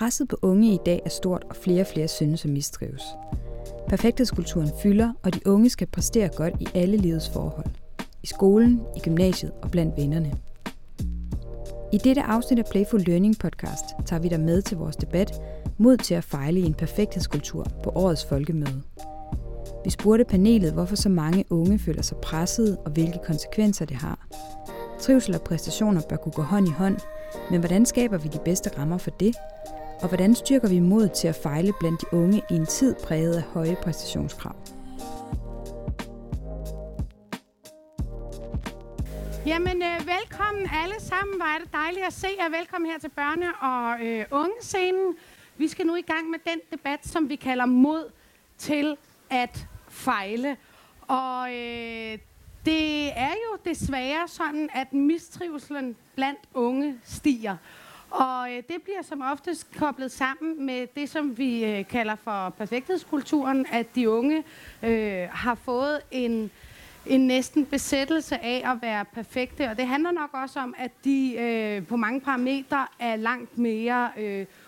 Presset på unge i dag er stort, og flere og flere synes og mistrives. Perfekthedskulturen fylder, og de unge skal præstere godt i alle livets forhold. I skolen, i gymnasiet og blandt vennerne. I dette afsnit af Playful Learning Podcast tager vi dig med til vores debat mod til at fejle i en perfekthedskultur på årets folkemøde. Vi spurgte panelet, hvorfor så mange unge føler sig pressede og hvilke konsekvenser det har. Trivsel og præstationer bør kunne gå hånd i hånd, men hvordan skaber vi de bedste rammer for det? Og hvordan styrker vi modet til at fejle blandt de unge i en tid præget af høje præstationskrav? Jamen, velkommen alle sammen. Hvor er det dejligt at se jer. Velkommen her til børne- og ungescenen. Vi skal nu i gang med den debat, som vi kalder mod til at fejle. Og det er jo desværre sådan, at mistrivselen blandt unge stiger. Og det bliver som oftest koblet sammen med det, som vi kalder for perfekthedskulturen, at de unge har fået en næsten besættelse af at være perfekte. Og det handler nok også om, at de på mange parametre er langt mere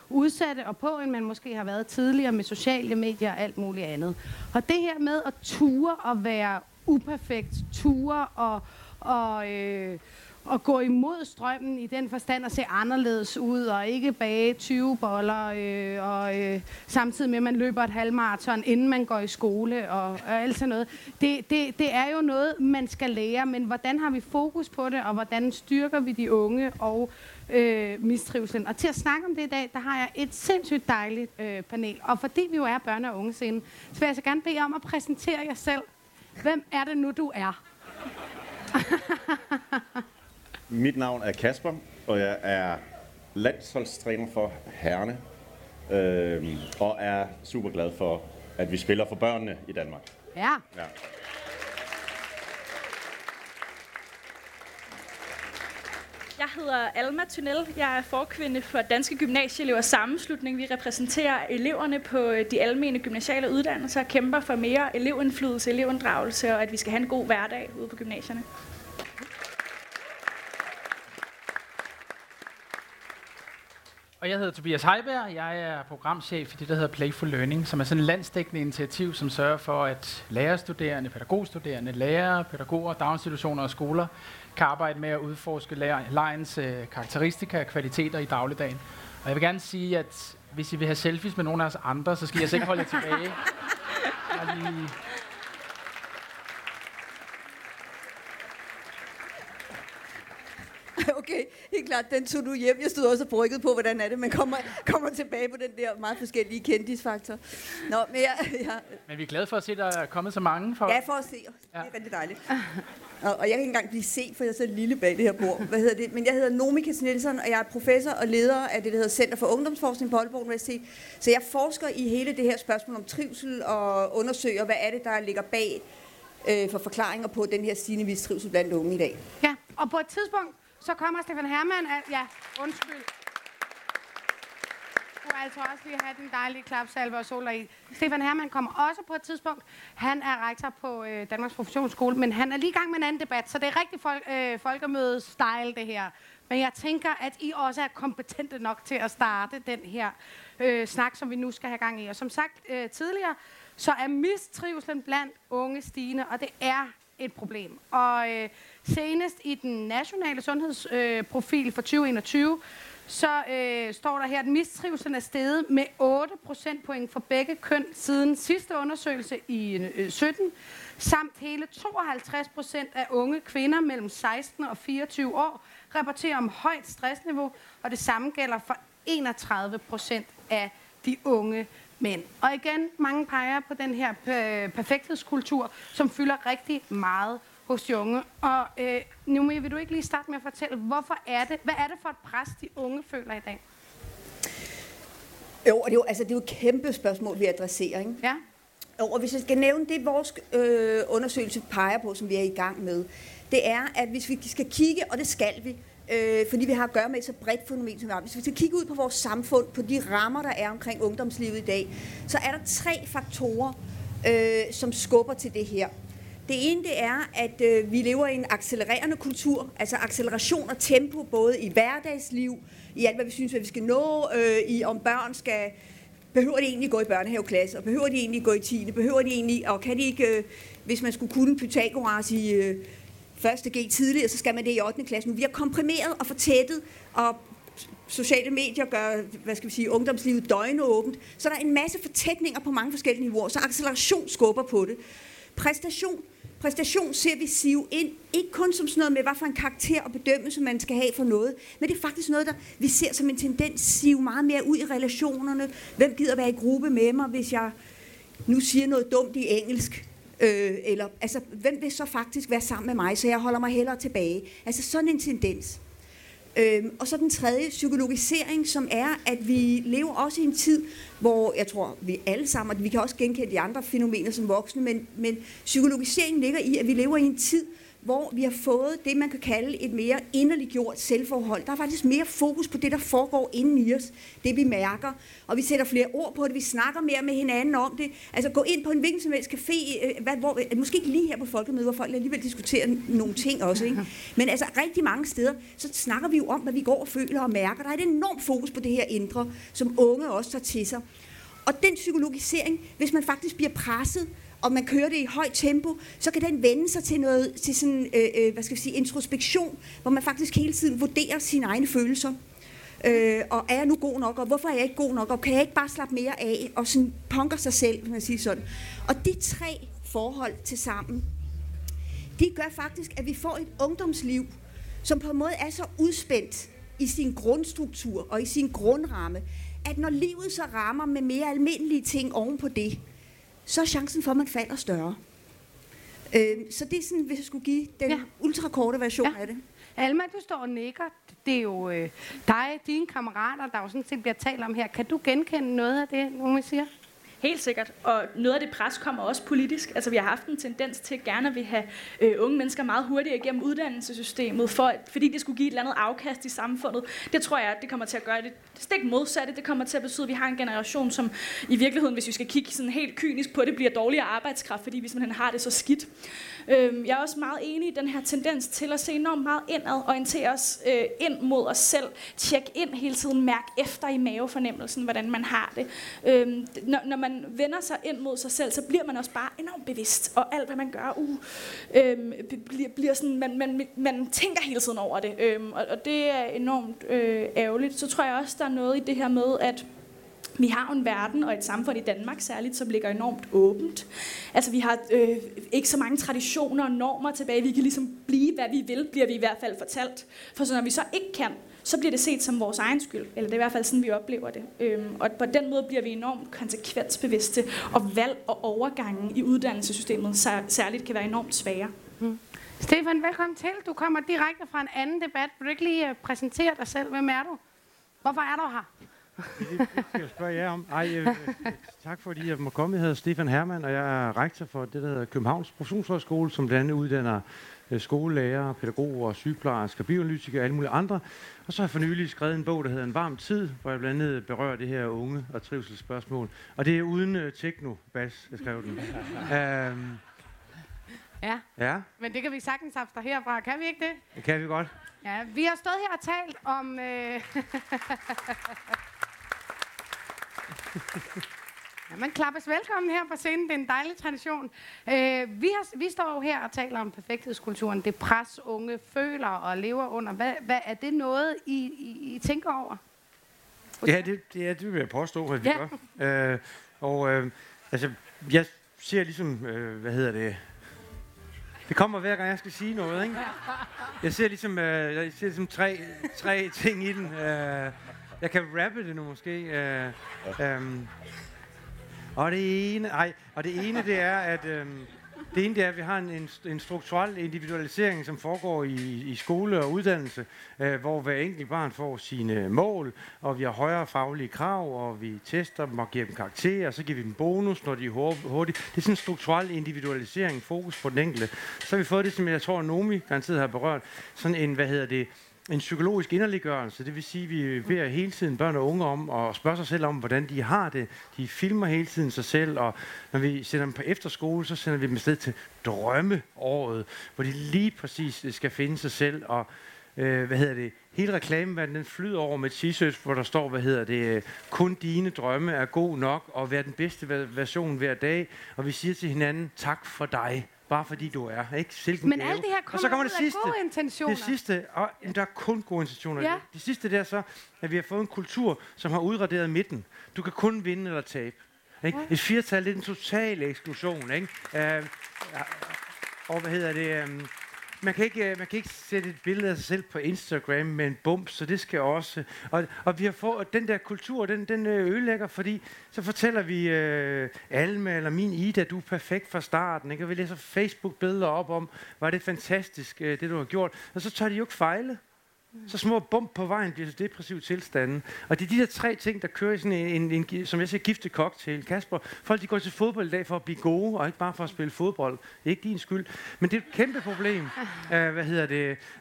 udsatte og på, end man måske har været tidligere med sociale medier og alt muligt andet. Og det her med at ture og være uperfekt, ture og gå imod strømmen i den forstand at se anderledes ud og ikke bage 20 boller samtidig med at man løber et halvmaraton inden man går i skole og alt sådan noget. Det er jo noget man skal lære, men hvordan har vi fokus på det, og hvordan styrker vi de unge og mistrivselen? Og til at snakke om det i dag, der har jeg et sindssygt dejligt panel, og fordi vi jo er børne- og ungescenen, så vil jeg så gerne bede jer om at præsentere jer selv. Hvem er det nu du er? Mit navn er Kasper, og jeg er landsholdstræner for herrerne, og er super glad for, at vi spiller for børnene i Danmark. Ja. Jeg hedder Alma Thunell. Jeg er forkvinde for Danske Gymnasieelevers Sammenslutning. Vi repræsenterer eleverne på de almene gymnasiale uddannelser og kæmper for mere elevindflydelse, elevinddragelse og at vi skal have en god hverdag ude på gymnasierne. Og jeg hedder Tobias Heiberg. Jeg er programchef i det, der hedder Playful Learning, som er sådan et landsdækkende initiativ, som sørger for, at lærerstuderende, pædagogstuderende, lærere, pædagoger, daginstitutioner og skoler kan arbejde med at udforske legens karakteristika og kvaliteter i dagligdagen. Og jeg vil gerne sige, at hvis I vil have selfies med nogen af os andre, så skal I altså ikke holde jer tilbage. Okay, helt klart, den tog du hjem. Jeg stod også og brykkede på, hvordan er det, man kommer tilbage på den der meget forskellige kendisfaktor. Nå, men Men vi er glade for at se, at der er kommet så mange. Ja, for at se. Ja. Det er rigtig dejligt. Og jeg kan ikke engang blive set, for jeg er så lille bag det her bord. Hvad hedder det? Men jeg hedder Noemi Katznelson, og jeg er professor og leder af det, der hedder Center for Ungdomsforskning på Aalborg Universitet. Så jeg forsker i hele det her spørgsmål om trivsel og undersøger, hvad er det, der ligger bag for forklaringer på den her stigende mistrivsel blandt unge i dag. Ja, og på et tidspunkt så kommer Stefan Hermann. Du kunne altså også lige have den dejlige klapsalve og soler i. Stefan Hermann kommer også på et tidspunkt. Han er rektor på Danmarks Professionsskole, men han er lige i gang med en anden debat, så det er rigtig folkemøde-style det her. Men jeg tænker, at I også er kompetente nok til at starte den her snak, som vi nu skal have gang i. Og som sagt tidligere, så er mistrivselen blandt unge stigende, og det er et problem. Og senest i den nationale sundhedsprofil for 2021, så står der her, at mistrivselen er steget med 8% point for begge køn siden sidste undersøgelse i 2017, samt hele 52% af unge kvinder mellem 16 og 24 år rapporterer om højt stressniveau, og det samme gælder for 31% af de unge mænd. Og igen, mange peger på den her perfekthedskultur, som fylder rigtig meget hos de unge. Og Noemi, vil du ikke lige starte med at fortælle, hvorfor er det? Hvad er det for et pres, de unge føler i dag? Det er jo et kæmpe spørgsmål, vi adresserer, ikke? Ja. Og hvis jeg skal nævne det, vores undersøgelse peger på, som vi er i gang med, det er, at hvis vi skal kigge, og det skal vi, fordi vi har at gøre med et så bredt fænomen som vi har. Hvis vi skal kigge ud på vores samfund, på de rammer, der er omkring ungdomslivet i dag, så er der 3 faktorer, som skubber til det her. Det ene det er, at vi lever i en accelererende kultur, altså acceleration og tempo, både i hverdagsliv, i alt hvad vi synes, hvad vi skal nå, i om børn skal... Behøver de egentlig gå i børnehaveklasse, og behøver de egentlig gå i 10. Behøver de egentlig, og kan de ikke, hvis man skulle kunne Pythagoras i 1. G tidligere, så skal man det i 8. klasse. Nu vi er komprimeret og fortættet, og sociale medier gør, ungdomslivet døgnåbent. Så der er en masse fortætninger på mange forskellige niveauer, så acceleration skubber på det. Præstation ser vi sive ind, ikke kun som sådan noget med, hvad for en karakter og bedømmelse man skal have for noget, men det er faktisk noget, der vi ser som en tendens sive meget mere ud i relationerne. Hvem gider være i gruppe med mig, hvis jeg nu siger noget dumt i engelsk? Eller altså, hvem vil så faktisk være sammen med mig, så jeg holder mig hellere tilbage? Altså sådan en tendens. Og så den tredje, psykologisering, som er, at vi lever også i en tid, hvor jeg tror, vi alle sammen, og vi kan også genkende de andre fænomener som voksne, men psykologiseringen ligger i, at vi lever i en tid, hvor vi har fået det, man kan kalde et mere inderliggjort selvforhold. Der er faktisk mere fokus på det, der foregår inden i os, det vi mærker, og vi sætter flere ord på det, vi snakker mere med hinanden om det. Altså gå ind på en hvilken som helst café, hvor, måske ikke lige her på Folkemødet, hvor folk alligevel diskuterer nogle ting også, ikke? Men altså rigtig mange steder, så snakker vi jo om, hvad vi går og føler og mærker. Der er et enormt fokus på det her indre, som unge også tager til sig. Og den psykologisering, hvis man faktisk bliver presset, og man kører det i højt tempo, så kan den vende sig til noget, til sådan, introspektion, hvor man faktisk hele tiden vurderer sine egne følelser. Og er jeg nu god nok, og hvorfor er jeg ikke god nok, og kan jeg ikke bare slappe mere af, og sådan punker sig selv, hvis man siger sådan. Og de tre forhold til sammen, de gør faktisk, at vi får et ungdomsliv, som på en måde er så udspændt i sin grundstruktur og i sin grundramme, at når livet så rammer med mere almindelige ting ovenpå det, så er chancen for, at man falder større. Så det er sådan, hvis jeg skulle give den ultrakorte version af det. Alma, du står og nikker. Det er jo dig, dine kammerater, der jo sådan set bliver talt om her. Kan du genkende noget af det, nogen siger? Helt sikkert, og noget af det pres kommer også politisk. Altså vi har haft en tendens til gerne at vi have unge mennesker meget hurtigere igennem uddannelsessystemet, fordi det skulle give et eller andet afkast i samfundet. Det tror jeg, at det kommer til at gøre det stik modsatte. Det kommer til at betyde, at vi har en generation, som i virkeligheden, hvis vi skal kigge sådan helt kynisk på det, bliver dårligere arbejdskraft, fordi vi simpelthen har det så skidt. Jeg er også meget enig i den her tendens til at se enormt meget indad, orientere os ind mod os selv, tjekke ind hele tiden, mærke efter i mavefornemmelsen, hvordan man har det. Når man vender sig ind mod sig selv, så bliver man også bare enormt bevidst, og alt hvad man gør bliver sådan, man tænker hele tiden over det, og det er enormt ærgerligt. Så tror jeg også, der er noget i det her med, at vi har en verden og et samfund i Danmark særligt, som ligger enormt åbent. Altså vi har ikke så mange traditioner og normer tilbage. Vi kan ligesom blive, hvad vi vil, bliver vi i hvert fald fortalt. For så når vi så ikke kan, så bliver det set som vores egen skyld. Eller det er i hvert fald sådan, vi oplever det. Og på den måde bliver vi enormt konsekvensbevidste. Og valg og overgangen i uddannelsessystemet særligt kan være enormt svære. Stefan, velkommen til. Du kommer direkte fra en anden debat. Vil du ikke lige præsentere dig selv? Hvem er du? Hvorfor er du her? Det skal jeg spørge jer om. Tak fordi jeg må komme. Jeg hedder Stefan Hermann, og jeg er rektor for det, der hedder Københavns Professionshøjskole, som blandt andet uddanner skolelærer, pædagoger, sygeplejersker, bioanalytikere og alle mulige andre. Og så har jeg for nylig skrevet en bog, der hedder En varm tid, hvor jeg blandt andet berører det her unge- og trivselsspørgsmål. Og det er uden techno-bas, jeg skrev den. Men det kan vi sagtens abstrahere herfra. Kan vi ikke det? Det kan vi godt. Ja, vi har stået her og talt om... Ja, man klappes velkommen her på scenen. Det er en dejlig tradition. Vi står jo her og taler om perfekthedskulturen. Det pres, unge føler og lever under. Hvad er det noget, I tænker over? Okay. Ja, det vil jeg påstå, at vi gør. Jeg ser ligesom... Det kommer hver gang, jeg skal sige noget, ikke? Jeg ser ligesom tre ting i den. Jeg kan rappe det nu måske. Og det ene det er, at at vi har en strukturel individualisering, som foregår i skole og uddannelse, hvor hver enkelt barn får sine mål, og vi har højere faglige krav, og vi tester dem og giver dem karakterer, og så giver vi dem bonus, når de er hurtige. Det er sådan en strukturel individualisering, fokus på den enkelte. Så har vi fået det, som jeg tror, Noemi garanteret har berørt, sådan en, en psykologisk inderliggørelse, det vil sige, at vi beder hele tiden børn og unge om at spørge sig selv om, hvordan de har det. De filmer hele tiden sig selv, og når vi sender dem på efterskole, så sender vi dem afsted til drømmeåret, hvor de lige præcis skal finde sig selv, og hele reklameverdenen, den flyder over med t-shirts, hvor der står, kun dine drømme er god nok, og vær den bedste version hver dag, og vi siger til hinanden, tak for dig. Bare fordi du er, ikke? Silken men alle det her kommer det sidste, gode intentioner. Det sidste, og der er kun gode intentioner. Ja. Det sidste der så, at vi har fået en kultur, som har udraderet midten. Du kan kun vinde eller tabe. Ikke? Ja. Et firtal, det er en total eksklusion, ikke? Man kan ikke sætte et billede af sig selv på Instagram med en bump, så det skal også. Og vi har fået den der kultur, den ødelægger, fordi så fortæller vi Alma eller min Ida, du er perfekt fra starten. Ikke? Og vi læser Facebook-billeder op om, var det fantastisk, det du har gjort. Og så tør de jo ikke fejle. Så små bump på vejen bliver så depressiv tilstanden. Og det er de der tre ting, der kører i sådan en som jeg siger, giftig cocktail. Kasper, folk de går til fodbold i dag for at blive gode, og ikke bare for at spille fodbold. Det er ikke din skyld. Men det er et kæmpe problem.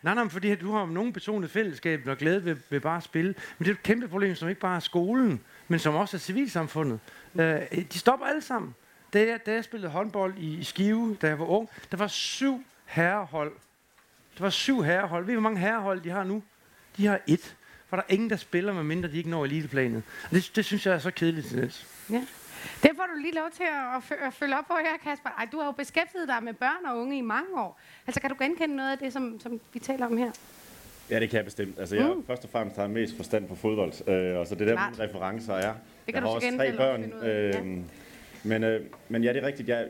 Nej, fordi du har nogen betonet fællesskab og glæde ved bare at spille. Men det er et kæmpe problem, som ikke bare er skolen, men som også er civilsamfundet. De stopper alle sammen. Da jeg spillede håndbold i Skive, da jeg var ung, der var 7 herrehold. Der var 7 herrehold. Ved I, hvor mange herrehold de har nu? De har 1. For der er ingen, der spiller, medmindre de ikke når eliteplanet. Og det synes jeg er så kedeligt til det. Ja. Det får du lige lov til at følge op på her, Kasper. Ej, du har jo beskæftiget dig med børn og unge i mange år. Altså, kan du genkende noget af det, som vi taler om her? Ja, det kan jeg bestemt. Altså, jeg først og fremmest har mest forstand på fodbold. Og så det der, mine referencer er. Det kan jeg du så gennem, 3 børn. Men ja, det er rigtigt. Jeg,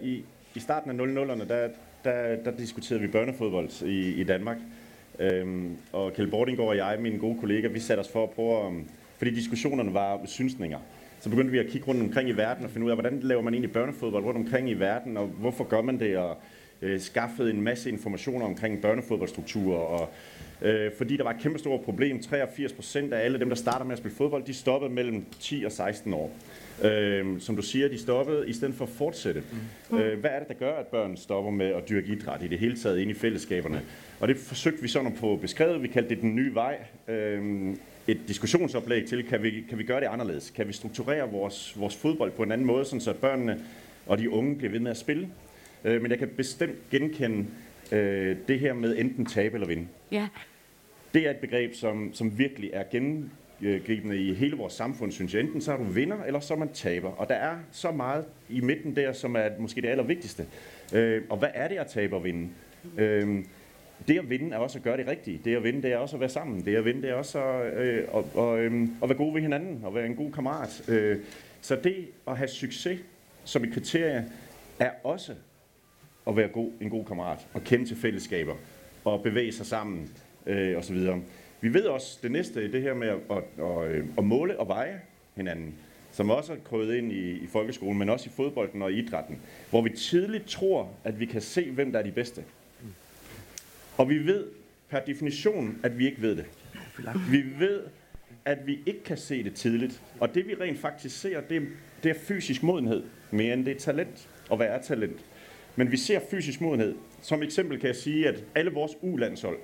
i starten af 00'erne, der diskuterede vi børnefodbold i Danmark, og Kjell Bording og jeg, mine gode kolleger, vi satte os for at prøve, fordi diskussionerne var synsninger. Så begyndte vi at kigge rundt omkring i verden og finde ud af, hvordan laver man egentlig børnefodbold rundt omkring i verden, og hvorfor gør man det, og skaffede en masse informationer omkring børnefodboldstrukturer, og fordi der var et kæmpe stort problem. 83% af alle dem, der starter med at spille fodbold, de stoppede mellem 10 og 16 år. Som du siger, de stoppede i stedet for at fortsætte. Hvad er det, der gør, at børn stopper med at dyrke idræt i det hele taget inde i fællesskaberne? Og det forsøgte vi sådan at få beskrevet. Vi kaldte det den nye vej. Et diskussionsoplæg til, kan vi gøre det anderledes? Kan vi strukturere vores fodbold på en anden måde, sådan så børnene og de unge bliver ved med at spille? Men jeg kan bestemt genkende det her med enten tabe eller vinde. Yeah. Det er et begreb, som virkelig er gennemgribende i hele vores samfund, synes jeg. Enten så er du vinder, eller så er man taber. Og der er så meget i midten der, som er måske det allervigtigste. Og hvad er det at tabe og vinde? Det at vinde er også at gøre det rigtige. Det at vinde, det er også at være sammen. Det at vinde, det er også at være gode ved hinanden, og være en god kammerat. Så det at have succes som et kriterie, er også at være en god kammerat, og kende til fællesskaber, og bevæge sig sammen, osv. Vi ved også det næste, det her med at måle og veje hinanden, som også er krøjet ind i folkeskolen, men også i fodbolden og i idrætten, hvor vi tidligt tror, at vi kan se, hvem der er de bedste. Og vi ved per definition, at vi ikke ved det. Vi ved, at vi ikke kan se det tidligt, og det vi rent faktisk ser, det er fysisk modenhed, mere end det er talent, og hvad er talent? Men vi ser fysisk modenhed. Som eksempel kan jeg sige, at alle vores U-landshold,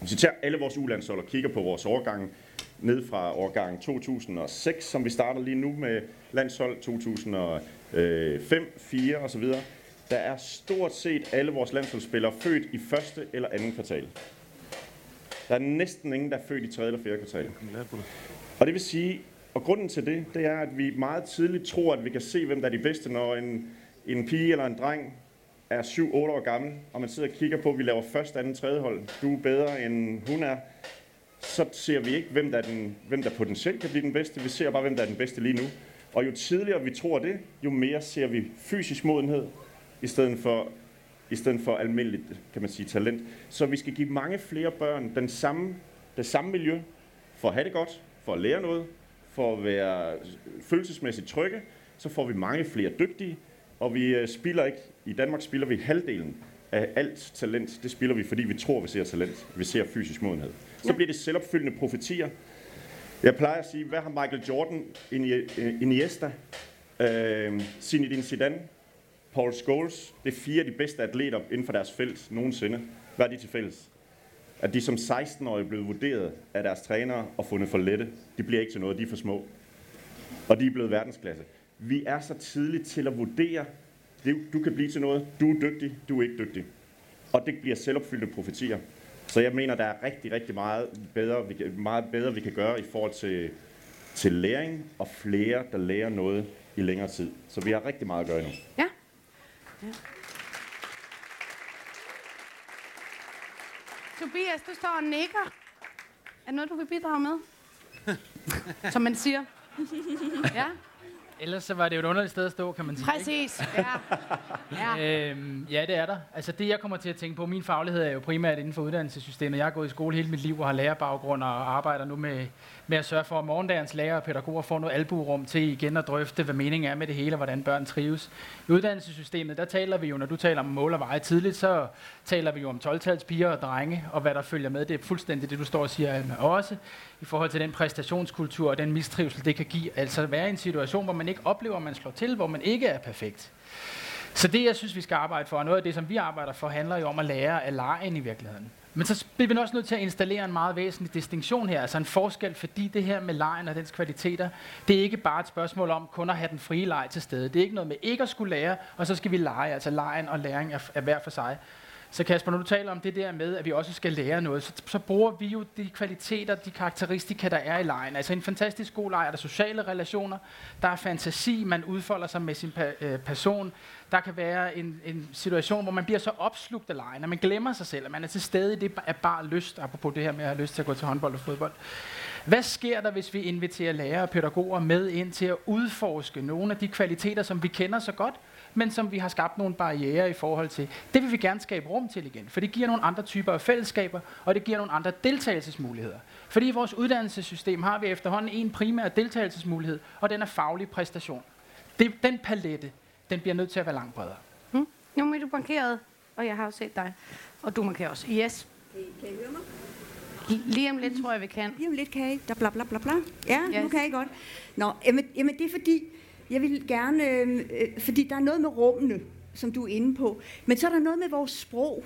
hvis vi tager alle vores U-landshold og kigger på vores årgang, ned fra årgang 2006, som vi starter lige nu med landshold 2005, 4 osv., der er stort set alle vores landsholdsspillere født i første eller anden kvartal. Der er næsten ingen, der er født i tredje eller fjerde kvartal. Og det vil sige, og grunden til det er, at vi meget tidligt tror, at vi kan se, hvem der er de bedste, når en pige eller en dreng er 7-8 år gammel, og man sidder og kigger på, at vi laver første, anden, tredje hold. Du er bedre, end hun er. Så ser vi ikke, hvem der potentielt kan blive den bedste. Vi ser bare, hvem der er den bedste lige nu. Og jo tidligere vi tror det, jo mere ser vi fysisk modenhed, i stedet for almindeligt, kan man sige, talent. Så vi skal give mange flere børn det samme miljø, for at have det godt, for at lære noget, for at være følelsesmæssigt trygge. Så får vi mange flere dygtige. Og vi spilder ikke, i Danmark spilder vi halvdelen af alt talent. Det spilder vi, fordi vi tror, vi ser talent. Vi ser fysisk modenhed. Så bliver det selvopfyldende profetier. Jeg plejer at sige, hvad har Michael Jordan, Iniesta, Zinedine Zidane, Paul Scholes, det er 4 af de bedste atleter inden for deres felt nogensinde. Hvad er de til fælles? at de som 16-årige blev vurderet af deres trænere og fundet for lette. De bliver ikke til noget, de er for små. Og de er blevet verdensklasse. Vi er så tidligt til at vurdere, du kan blive til noget, du er dygtig, du er ikke dygtig. Og det bliver selvopfyldte profetier. Så jeg mener, der er rigtig, rigtig meget bedre, vi kan gøre i forhold til læring, og flere, der lærer noget i længere tid. Så vi har rigtig meget at gøre endnu. Ja. Ja. Tobias, du står og nikker. Er det noget, du vil bidrage med? Som man siger. Ja. Ellers så var det jo et underligt sted at stå, kan man sige. Præcis, ikke? Ja. Ja. Ja, det er der. Altså det, jeg kommer til at tænke på, min faglighed er jo primært inden for uddannelsessystemet. Jeg har gået i skole hele mit liv og har lærerbaggrund og arbejder nu med at sørge for, at morgendagens lærere og pædagoger får noget albuerum til igen at drøfte, hvad meningen er med det hele og hvordan børn trives. I uddannelsessystemet, der taler vi jo, når du taler om mål og veje tidligt, så taler vi jo om 12-tals piger og drenge og hvad der følger med. Det er fuldstændig det, du står og siger, Alma, også i forhold til den præstationskultur og den mistrivsel, det kan give. Altså være i en situation, hvor man ikke oplever, at man slår til, hvor man ikke er perfekt. Så det, jeg synes, vi skal arbejde for, og noget af det, som vi arbejder for, handler jo om at lære af legen i virkeligheden. Men så bliver vi også nødt til at installere en meget væsentlig distinktion her, altså en forskel, fordi det her med legen og dens kvaliteter, det er ikke bare et spørgsmål om kun at have den frie leg til stede. Det er ikke noget med ikke at skulle lære, og så skal vi lege, altså legen og læring er hver for sig. Så Kasper, når du taler om det der med, at vi også skal lære noget, så bruger vi jo de kvaliteter, de karakteristika, der er i legen. Altså en fantastisk god leg, der er sociale relationer, der er fantasi, man udfolder sig med sin person. Der kan være en situation, hvor man bliver så opslugt af legen, at man glemmer sig selv, at man er til stede i det af bare lyst, apropos det her med at have lyst til at gå til håndbold og fodbold. Hvad sker der, hvis vi inviterer lærere og pædagoger med ind til at udforske nogle af de kvaliteter, som vi kender så godt, men som vi har skabt nogle barriere i forhold til? Det vil vi gerne skabe rum til igen, for det giver nogle andre typer af fællesskaber, og det giver nogle andre deltagelsesmuligheder. Fordi i vores uddannelsessystem har vi efterhånden en primær deltagelsesmulighed, og den er faglig præstation. Den palette, den bliver nødt til at være langt bredere. Nu er du markeret, og jeg har jo set dig, og du markerer også. Yes. Kan I høre mig? Lige om lidt tror jeg, vi kan. Lige om lidt kan I. Bla, bla, bla, bla. Ja, yes. Nu kan I godt. Nå, jamen det er fordi... Jeg vil gerne, fordi der er noget med rummene, som du er inde på, men så er der noget med vores sprog.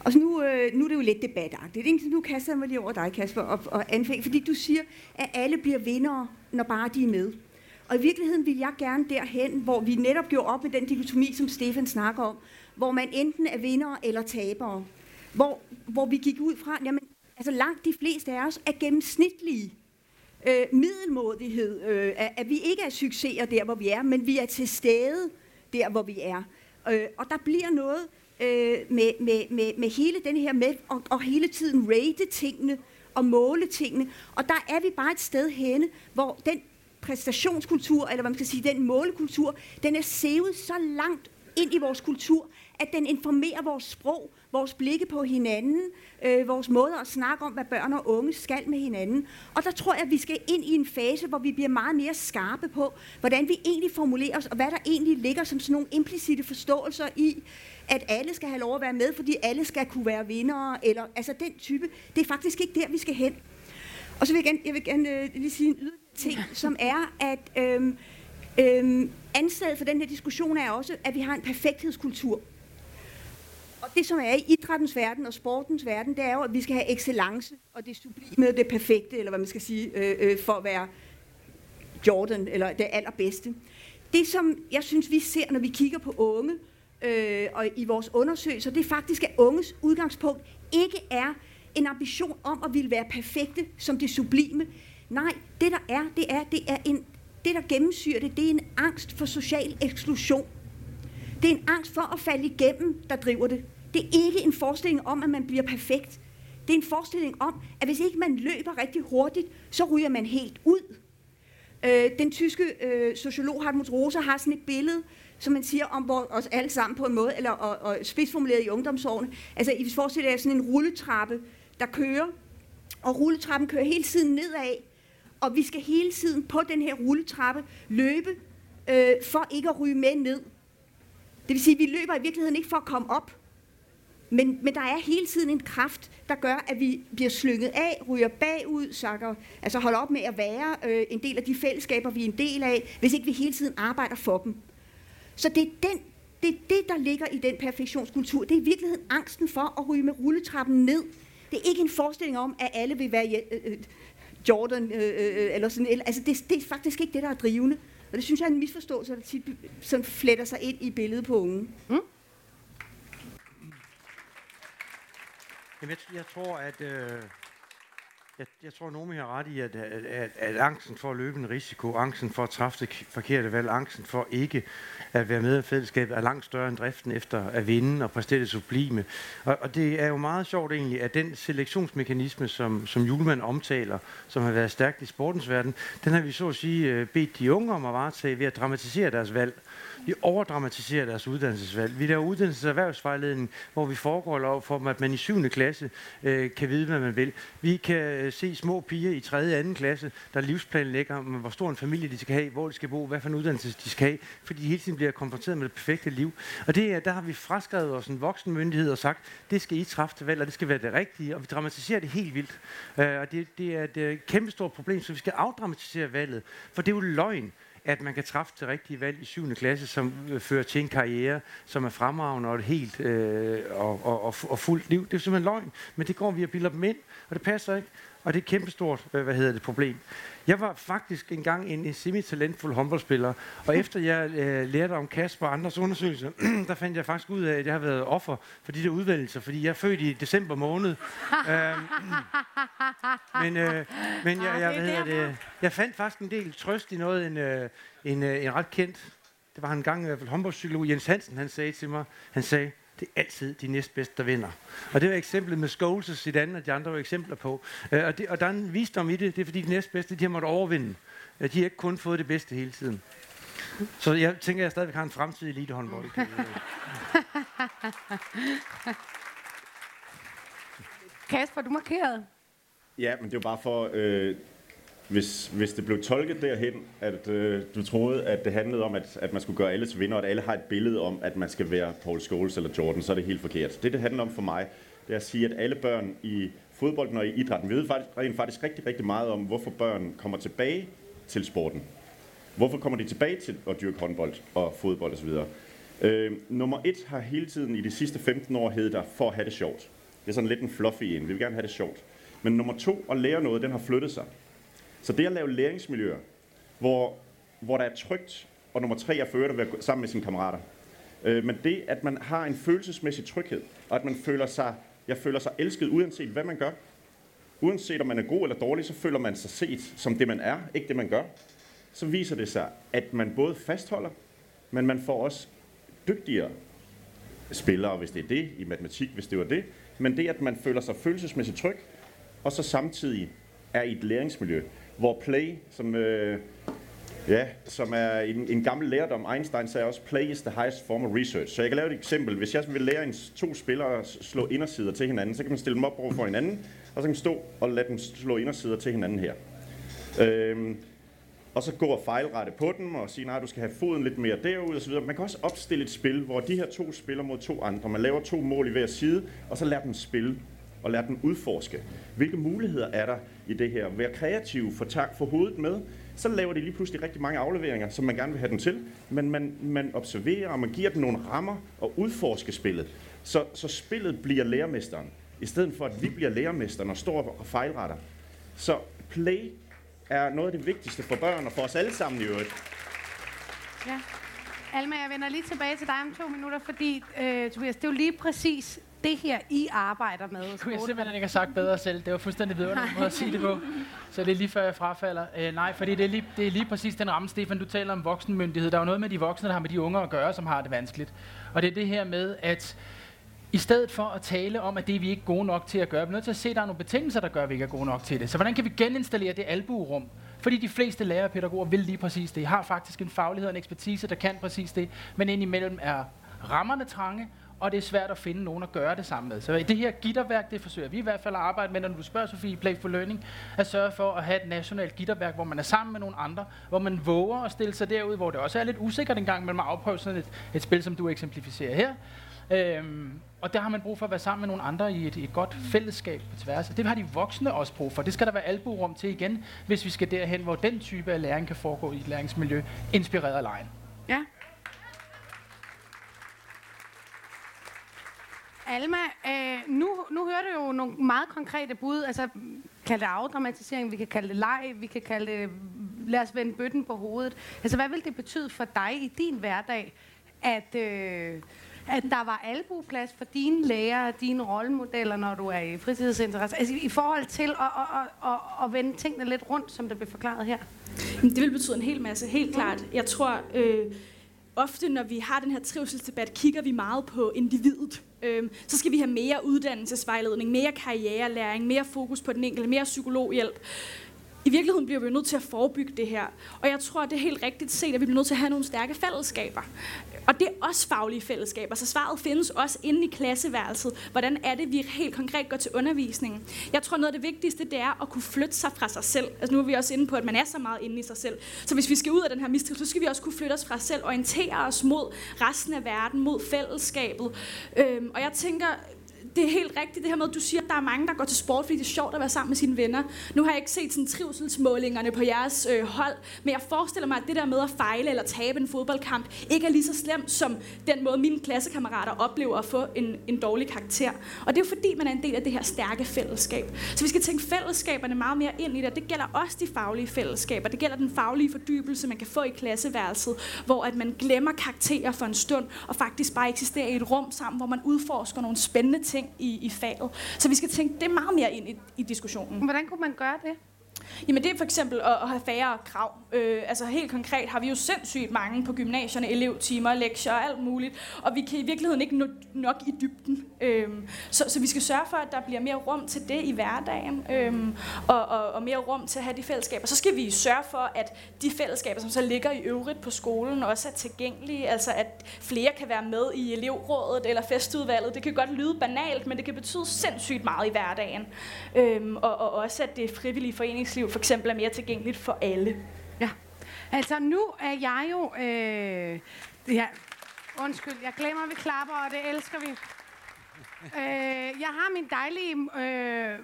Og så nu er det jo lidt debatagtigt, ikke? Så nu kaster jeg mig lige over dig, Kasper, og anfæng, fordi du siger, at alle bliver vindere, når bare de er med. Og i virkeligheden vil jeg gerne derhen, hvor vi netop gjorde op med den dikotomi, som Stefan snakker om, hvor man enten er vindere eller tabere. Hvor vi gik ud fra, jamen, altså langt de fleste af os er gennemsnitlige. Middelmådighed, at vi ikke er succeser der, hvor vi er, men vi er til stede der, hvor vi er. Og der bliver noget med hele den her med, og hele tiden rate tingene og måle tingene. Og der er vi bare et sted henne, hvor den præstationskultur, eller hvad man skal sige, den målekultur, den er sevet så langt ind i vores kultur, at den informerer vores sprog, vores blikke på hinanden, vores måder at snakke om, hvad børn og unge skal med hinanden. Og der tror jeg, at vi skal ind i en fase, hvor vi bliver meget mere skarpe på, hvordan vi egentlig formulerer os, og hvad der egentlig ligger som sådan nogle implicite forståelser i, at alle skal have lov at være med, fordi alle skal kunne være vindere, eller altså den type. Det er faktisk ikke der, vi skal hen. Og så vil jeg gerne lige sige en yderligere ting, som er, at anslaget for den her diskussion er også, at vi har en perfekthedskultur. Og det, som er i idrættens verden og sportens verden, det er jo, at vi skal have excellence og det sublime og det perfekte, eller hvad man skal sige, for at være Jordan, eller det allerbedste. Det, som jeg synes, vi ser, når vi kigger på unge og i vores undersøgelser, det er faktisk, at unges udgangspunkt ikke er en ambition om at ville være perfekte som det sublime. Nej, det der er, det der gennemsyrer det, det er en angst for social eksklusion. Det er en angst for at falde igennem, der driver det. Det er ikke en forestilling om, at man bliver perfekt. Det er en forestilling om, at hvis ikke man løber rigtig hurtigt, så ryger man helt ud. Den tyske sociolog Hartmut Rosa har sådan et billede, som man siger om os alle sammen på en måde, eller og spidsformuleret i ungdomsårene. Altså, I forestiller jer sådan en rulletrappe, der kører, og rulletrappen kører hele tiden nedad, og vi skal hele tiden på den her rulletrappe løbe, for ikke at ryge med ned. Det vil sige, at vi løber i virkeligheden ikke for at komme op, men der er hele tiden en kraft, der gør, at vi bliver slynget af, ryger bagud, sakker, altså holder op med at være en del af de fællesskaber, vi er en del af, hvis ikke vi hele tiden arbejder for dem. Så det er det, der ligger i den perfektionskultur. Det er i virkeligheden angsten for at ryge med rulletrappen ned, Det er ikke en forestilling om, at alle vil være Jordan eller sådan noget. Altså det er faktisk ikke det, der er drivende. Og det synes jeg er en misforståelse, der tit sådan fletter sig ind i billedet på unge. Mm? Jamen, jeg tror, at Noemi har ret i, at angsten for at løbe en risiko, angsten for at træffe det forkerte valg, angsten for ikke at være med i fællesskabet, er langt større end driften efter at vinde og præstere det sublime. Og det er jo meget sjovt egentlig, at den selektionsmekanisme, som Hjulmand omtaler, som har været stærkt i sportens verden, den har vi så at sige bedt de unge om at varetage ved at dramatisere deres valg. Vi overdramatiserer deres uddannelsesvalg. Vi laver uddannelses- og erhvervsvejledning, hvor vi foregår lov for dem, at man i 7. klasse kan vide, hvad man vil. Vi kan se små piger i 3. og 2. klasse, der livsplanlægger om, hvor stor en familie de skal have, hvor de skal bo, hvad for en uddannelse de skal have, fordi de hele tiden bliver konfronteret med det perfekte liv. Og der har vi fraskrevet os en voksenmyndighed og sagt, det skal I træffe til valg, og det skal være det rigtige, og vi dramatiserer det helt vildt. Og det er et kæmpestort problem, så vi skal afdramatisere valget, for det er jo løgn, at man kan træffe det rigtige valg i 7. klasse, som fører til en karriere, som er fremragende og et helt og fuldt liv. Det er simpelthen løgn, men det går vi og bilder dem ind, og det passer ikke. Og det er et kæmpestort problem. Jeg var faktisk engang en semi-talentfuld håndboldspiller, og efter jeg lærte om Kasper og andres undersøgelser, der fandt jeg faktisk ud af, at jeg har været offer for de der udvælgelser, fordi jeg er født i december måned. Jeg fandt faktisk en del trøst i noget, en ret kendt, det var han engang i hvert fald håndboldpsykolog, Jens Hansen, han sagde til mig, det er altid de næstbedste, der vinder. Og det var eksemplet med Scholes og Zidane, og de andre var eksempler på. Og der er en visdom i det, det er fordi de næstbedste, de har måttet overvinde. De har ikke kun fået det bedste hele tiden. Så jeg tænker, at jeg stadigvæk har en fremtid i elitehåndbold. Kasper, du markerede. Ja, men det var bare for, hvis det blev tolket derhen, at du troede, at det handlede om, at man skulle gøre alle til vinder, og at alle har et billede om, at man skal være Paul Scholes eller Jordan, så er det helt forkert. Det handler om for mig, det er at sige, at alle børn i fodbolden og i idrætten, vi ved faktisk rigtig, rigtig meget om, hvorfor børn kommer tilbage til sporten. Hvorfor kommer de tilbage til at dyrke håndbold og fodbold osv.? Nummer 1 har hele tiden i de sidste 15 år heddet der for at have det sjovt. Det er sådan lidt en fluffy en, vi vil gerne have det sjovt. Men nummer 2, at lære noget, den har flyttet sig. Så det at lave læringsmiljøer, hvor der er trygt, og nummer 3 er for at være sammen med sine kammerater. Men det, at man har en følelsesmæssig tryghed, og at man føler sig elsket, uanset hvad man gør. Uanset om man er god eller dårlig, så føler man sig set som det, man er, ikke det, man gør. Så viser det sig, at man både fastholder, men man får også dygtigere spillere, hvis det er det, i matematik, hvis det var det. Men det, at man føler sig følelsesmæssigt tryg, og så samtidig er i et læringsmiljø, hvor play, som er en gammel lærdom, Einstein sagde også, play is the highest form of research. Så jeg kan lave et eksempel. Hvis jeg vil lære 2 spillere at slå indersider til hinanden, så kan man stille dem op over for hinanden, og så kan man stå og lade dem slå indersider til hinanden her. Og så gå og fejlrette på dem og sige, nej, du skal have foden lidt mere derud og så videre. Man kan også opstille et spil, hvor de her 2 spiller mod 2 andre. Man laver 2 mål i hver side, og så lader dem spille og lade dem udforske. Hvilke muligheder er der i det her? Vær kreativ, få hovedet med. Så laver de lige pludselig rigtig mange afleveringer, som man gerne vil have dem til. Men man observerer, og man giver dem nogle rammer og udforsker spillet. Så spillet bliver læremesteren, i stedet for at vi bliver læremesteren og står og fejlretter. Så play er noget af det vigtigste for børn og for os alle sammen i øvrigt. Ja. Alma, jeg vender lige tilbage til dig om 2 minutter, fordi Tobias, det er jo lige præcis det her, I arbejder med. Det kunne jeg simpelthen ikke have sagt bedre selv. Det var fuldstændig vidunderlig måde at sige det på. Så det er lige før jeg frafalder. Nej, fordi det er lige præcis den ramme, Stefan, du taler om voksenmyndighed. Der er jo noget med de voksne, der har med de unge at gøre, som har det vanskeligt. Og det er det her med, at i stedet for at tale om, at det er vi ikke gode nok til at gøre, vi er nødt til at se, at der er nogle betingelser, der gør, at vi ikke er gode nok til det. Så hvordan kan vi geninstallere det albuerum? Fordi de fleste lærere og pædagoger vil lige præcis det. De har faktisk en faglighed og en ekspertise, der kan præcis det. Men indimellem er rammerne trange, og det er svært at finde nogen at gøre det sammen med. Så det her gitterværk, det forsøger vi i hvert fald at arbejde med, når du spørger Sofie i Playful Learning, at sørge for at have et nationalt gitterværk, hvor man er sammen med nogle andre, hvor man våger at stille sig derud, hvor det også er lidt usikkert engang, men man afprøver sådan et spil, som du eksemplificerer her. Og der har man brug for at være sammen med nogle andre i et godt fællesskab på tværs. Det har de voksne også brug for. Det skal der være albuerum til igen, hvis vi skal derhen, hvor den type af læring kan foregå i et læringsmiljø, inspireret af legen. Ja. Alma, nu hører du jo nogle meget konkrete bud, altså kalde det afdramatisering, vi kan kalde det leg, vi kan kalde det, lad os vende bøtten på hovedet. Altså hvad vil det betyde for dig i din hverdag, at der var albueplads for dine lærere og dine rollemodeller, når du er i fritidsinteresse, altså i forhold til at vende tingene lidt rundt, som der blev forklaret her? Det vil betyde en hel masse, helt klart. Jeg tror, ofte når vi har den her trivselsdebat, kigger vi meget på individet. Så skal vi have mere uddannelsesvejledning, mere karrierelæring, mere fokus på den enkelte, mere psykologhjælp. I virkeligheden bliver vi nødt til at forebygge det her. Og jeg tror, det er helt rigtigt set, at vi bliver nødt til at have nogle stærke fællesskaber. Og det er også faglige fællesskaber, så svaret findes også inde i klasseværelset. Hvordan er det, vi helt konkret går til undervisningen? Jeg tror, noget af det vigtigste, det er at kunne flytte sig fra sig selv. Altså nu er vi også inde på, at man er så meget inde i sig selv. Så hvis vi skal ud af den her mistrivsel, så skal vi også kunne flytte os fra os selv, orientere os mod resten af verden, mod fællesskabet. Og jeg tænker... Det er helt rigtigt, det her med, at du siger, at der er mange, der går til sport, fordi det er sjovt at være sammen med sine venner. Nu har jeg ikke set sådan, trivselsmålingerne på jeres hold, men jeg forestiller mig, at det der med at fejle eller tabe en fodboldkamp, ikke er lige så slemt som den måde, mine klassekammerater oplever at få en dårlig karakter. Og det er jo fordi, man er en del af det her stærke fællesskab. Så vi skal tænke fællesskaberne meget mere ind i det, det gælder også de faglige fællesskaber. Det gælder den faglige fordybelse, man kan få i klasseværelset, hvor at man glemmer karakterer for en stund, og faktisk bare eksisterer i et rum sammen, hvor man udforsker nogle spændende ting i faget. Så vi skal tænke det meget mere ind i diskussionen. Hvordan kunne man gøre det? Jamen det er for eksempel at have færre krav. Altså helt konkret har vi jo sindssygt mange på gymnasierne, elevtimer, lektier og alt muligt, og vi kan i virkeligheden ikke nå nok i dybden. Så vi skal sørge for, at der bliver mere rum til det i hverdagen, og mere rum til at have de fællesskaber. Så skal vi sørge for, at de fællesskaber, som så ligger i øvrigt på skolen, også er tilgængelige, altså at flere kan være med i elevrådet eller festudvalget. Det kan godt lyde banalt, men det kan betyde sindssygt meget i hverdagen. Og også at det frivillige foreningsliv for eksempel er mere tilgængeligt for alle. Ja, altså nu er jeg jo... ja, undskyld, jeg glemmer, vi klapper, og det elsker vi. Jeg har min dejlige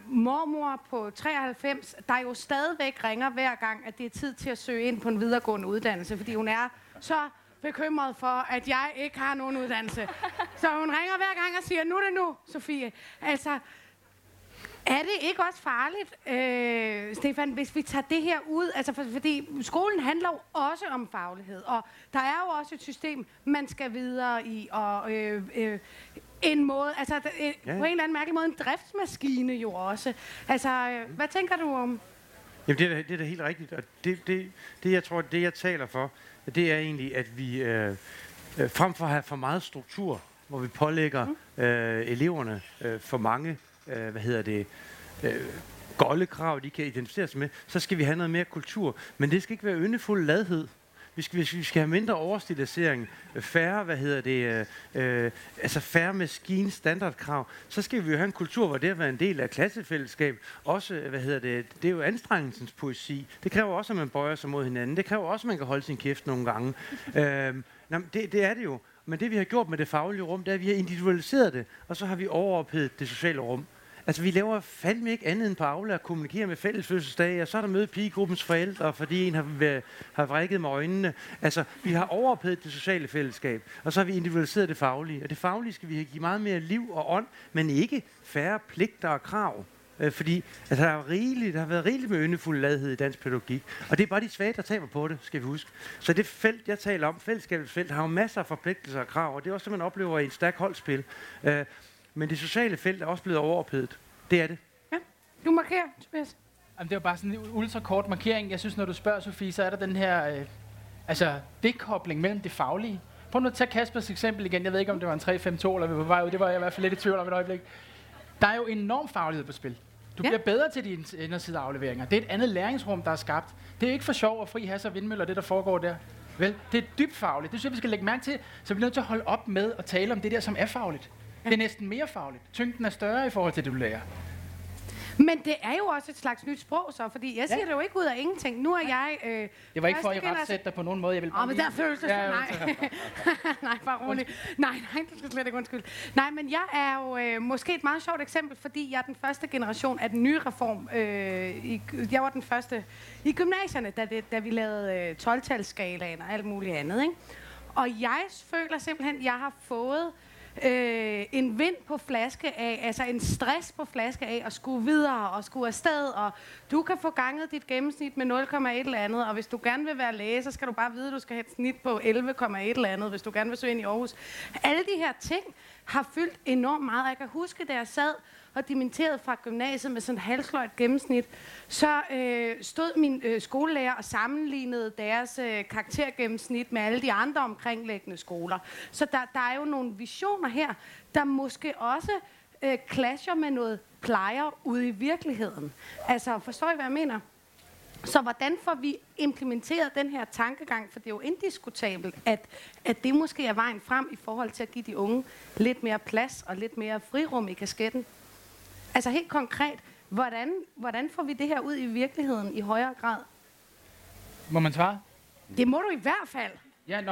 mormor på 93, der jo stadigvæk ringer hver gang, at det er tid til at søge ind på en videregående uddannelse, fordi hun er så bekymret for, at jeg ikke har nogen uddannelse. Så hun ringer hver gang og siger, nu er det nu, Sofie. Altså... Er det ikke også farligt, Stefan, hvis vi tager det her ud? Altså fordi skolen handler jo også om faglighed, og der er jo også et system, man skal videre i, og en måde, altså på en eller anden mærkelig måde, en driftsmaskine jo også. Altså, hvad tænker du om? Jamen det er da helt rigtigt, og det jeg tror, det jeg taler for, det er egentlig, at vi frem for at have for meget struktur, hvor vi pålægger eleverne for mange, golde krav, de kan identificere sig med, så skal vi have noget mere kultur. Men det skal ikke være yndefuld ladhed. Vi skal have mindre overstilisering, færre, færre maskine standardkrav. Så skal vi jo have en kultur, hvor det at være en del af klassefællesskab, også, det er jo anstrengelsens poesi. Det kræver også, at man bøjer sig mod hinanden. Det kræver også, at man kan holde sin kæft nogle gange. Det er det jo. Men det, vi har gjort med det faglige rum, det er, at vi har individualiseret det, og så har vi overophedet det sociale rum. Altså, vi laver fandme ikke andet end på Aula at kommunikere med fælles fødselsdage, og så er der møde pigegruppens forældre, fordi en har vrikket med øjnene. Altså, vi har overophedet det sociale fællesskab, og så har vi individualiseret det faglige. Og det faglige skal vi give meget mere liv og ånd, men ikke færre pligter og krav. Fordi altså, der har været rigeligt med yndefuld ladhed i dansk pædagogik. Og det er bare de svage, der taber på det, skal vi huske. Så det felt, jeg taler om, fællesskabets felt, har jo masser af forpligtelser og krav, og det er også det, man oplever i en stærk holdspil. Men det sociale felt er også blevet overophedet. Det er det. Ja, du markerer, Tobias. Jamen, det var bare sådan en ultrakort markering. Jeg synes, når du spørger, Sofie, så er der den her dekobling mellem det faglige. Prøv nu at tage Kaspers eksempel igen. Jeg ved ikke, om det var en 3-5-2 eller vi var på vej ud. Det var jeg i hvert fald lidt i tvivl om et øjeblik. Der er jo enorm faglighed på spil. Du bliver bedre til dine indersideafleveringer. Det er et andet læringsrum, der er skabt. Det er ikke for sjov og fri hasse og vindmøller, det der foregår der. Vel, det er dybt fagligt. Det synes jeg, vi skal lægge mærke til. Så vi er nødt til at holde op med at tale om det der, som er fagligt. Det er næsten mere fagligt. Tyngden er større i forhold til det, du lærer. Men det er jo også et slags nyt sprog, så, fordi jeg siger det jo ikke ud af ingenting. Nu er jeg... det var ikke for at retsætte dig på nogen måde, jeg vil bare... men der føles det nej. Nej, bare roligt. Nej, du skal slet ikke undskylde. Nej, men jeg er jo måske et meget sjovt eksempel, fordi jeg er den første generation af den nye reform. Jeg var den første i gymnasierne, da vi lavede 12-talsskalaen og alt muligt andet, ikke? Og jeg føler simpelthen, at jeg har fået en vind på flaske af, altså en stress på flaske af, at skulle videre og skulle afsted, og du kan få ganget dit gennemsnit med 0,1 eller andet, og hvis du gerne vil være læge, så skal du bare vide, at du skal have et snit på 11,1 eller andet, hvis du gerne vil søge ind i Aarhus. Alle de her ting har fyldt enormt meget, og jeg kan huske, da jeg sad og dimitteret fra gymnasiet med sådan et halvsløjt gennemsnit, så stod min skolelærer og sammenlignede deres karaktergennemsnit med alle de andre omkringliggende skoler. Så der er jo nogle visioner her, der måske også clasher med noget plejer ude i virkeligheden. Altså, forstår I, hvad jeg mener? Så hvordan får vi implementeret den her tankegang? For det er jo indiskutabelt, at det måske er vejen frem i forhold til at give de unge lidt mere plads og lidt mere frirum i kasketten. Altså helt konkret, hvordan får vi det her ud i virkeligheden i højere grad? Må man svare? Det må du i hvert fald. Ja,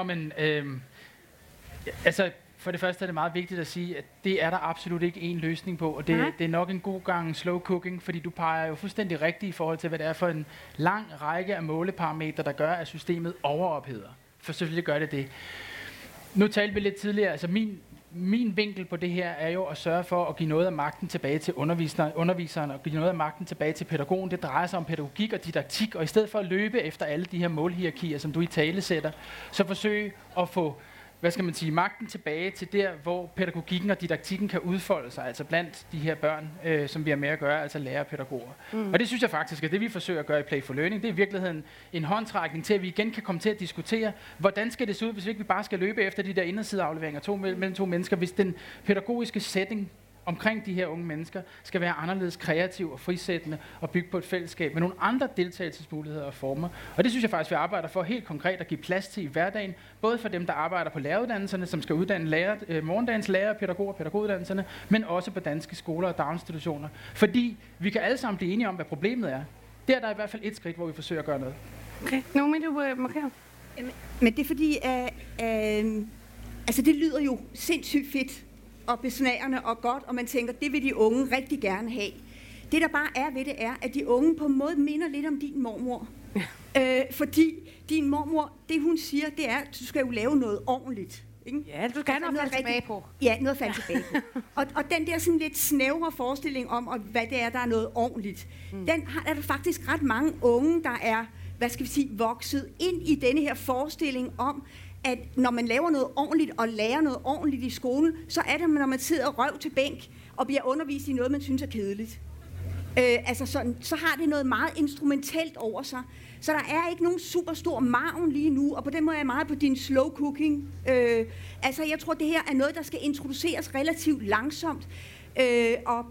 altså for det første er det meget vigtigt at sige, at det er der absolut ikke én løsning på, og det er nok en god gang slow cooking, fordi du peger jo fuldstændig rigtigt i forhold til, hvad det er for en lang række af måleparametre, der gør, at systemet overopheder. For selvfølgelig gør det det. Nu talte vi lidt tidligere, altså min vinkel på det her er jo at sørge for at give noget af magten tilbage til underviseren og give noget af magten tilbage til pædagogen. Det drejer sig om pædagogik og didaktik, og i stedet for at løbe efter alle de her målhierarkier, som du i tale sætter, så forsøg at få, magten tilbage til der, hvor pædagogikken og didaktikken kan udfolde sig, altså blandt de her børn, som vi har med at gøre, altså lærer og pædagoger. Mm. Og det synes jeg faktisk, at det vi forsøger at gøre i Playful Learning, det er i virkeligheden en håndtrækning til, at vi igen kan komme til at diskutere, hvordan skal det se ud, hvis vi ikke bare skal løbe efter de der indersideafleveringer mellem to mennesker, hvis den pædagogiske setting omkring de her unge mennesker skal være anderledes kreativ og frisættende og bygge på et fællesskab med nogle andre deltagelsesmuligheder og former. Og det synes jeg faktisk, vi arbejder for helt konkret at give plads til i hverdagen, både for dem, der arbejder på læreruddannelserne, som skal uddanne morgendagens lærere, pædagoger og pædagoguddannelserne, men også på danske skoler og daginstitutioner. Fordi vi kan alle sammen blive enige om, hvad problemet er. Der er i hvert fald et skridt, hvor vi forsøger at gøre noget. Okay, Noemi, du markerer. Men det er fordi, altså det lyder jo sindssygt fedt, og besnærende og godt, og man tænker, det vil de unge rigtig gerne have. Det, der bare er ved det, er, at de unge på en måde minder lidt om din mormor. Ja. Fordi din mormor, det hun siger, det er, at du skal jo lave noget ordentligt. Ikke? Ja, du skal noget tilbage på. Ja, noget faldt tilbage på. Og den der sådan lidt snævre forestilling om, hvad det er, der er noget ordentligt, den er der faktisk ret mange unge, der er, vokset ind i denne her forestilling om, at når man laver noget ordentligt og lærer noget ordentligt i skolen, så er det, når man sidder røv til bænk og bliver undervist i noget, man synes er kedeligt. Så har det noget meget instrumentelt over sig. Så der er ikke nogen super stor margen lige nu, og på den måde er jeg meget på din slow cooking. Jeg tror, det her er noget, der skal introduceres relativt langsomt, og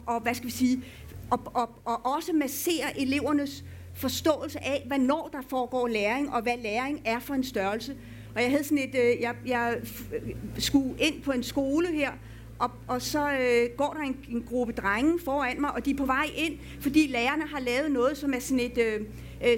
også massere elevernes forståelse af, hvornår der foregår læring, og hvad læring er for en størrelse. Og jeg havde sådan et, skulle ind på en skole her, og så går der en gruppe drenge foran mig, og de er på vej ind, fordi lærerne har lavet noget, som er sådan et,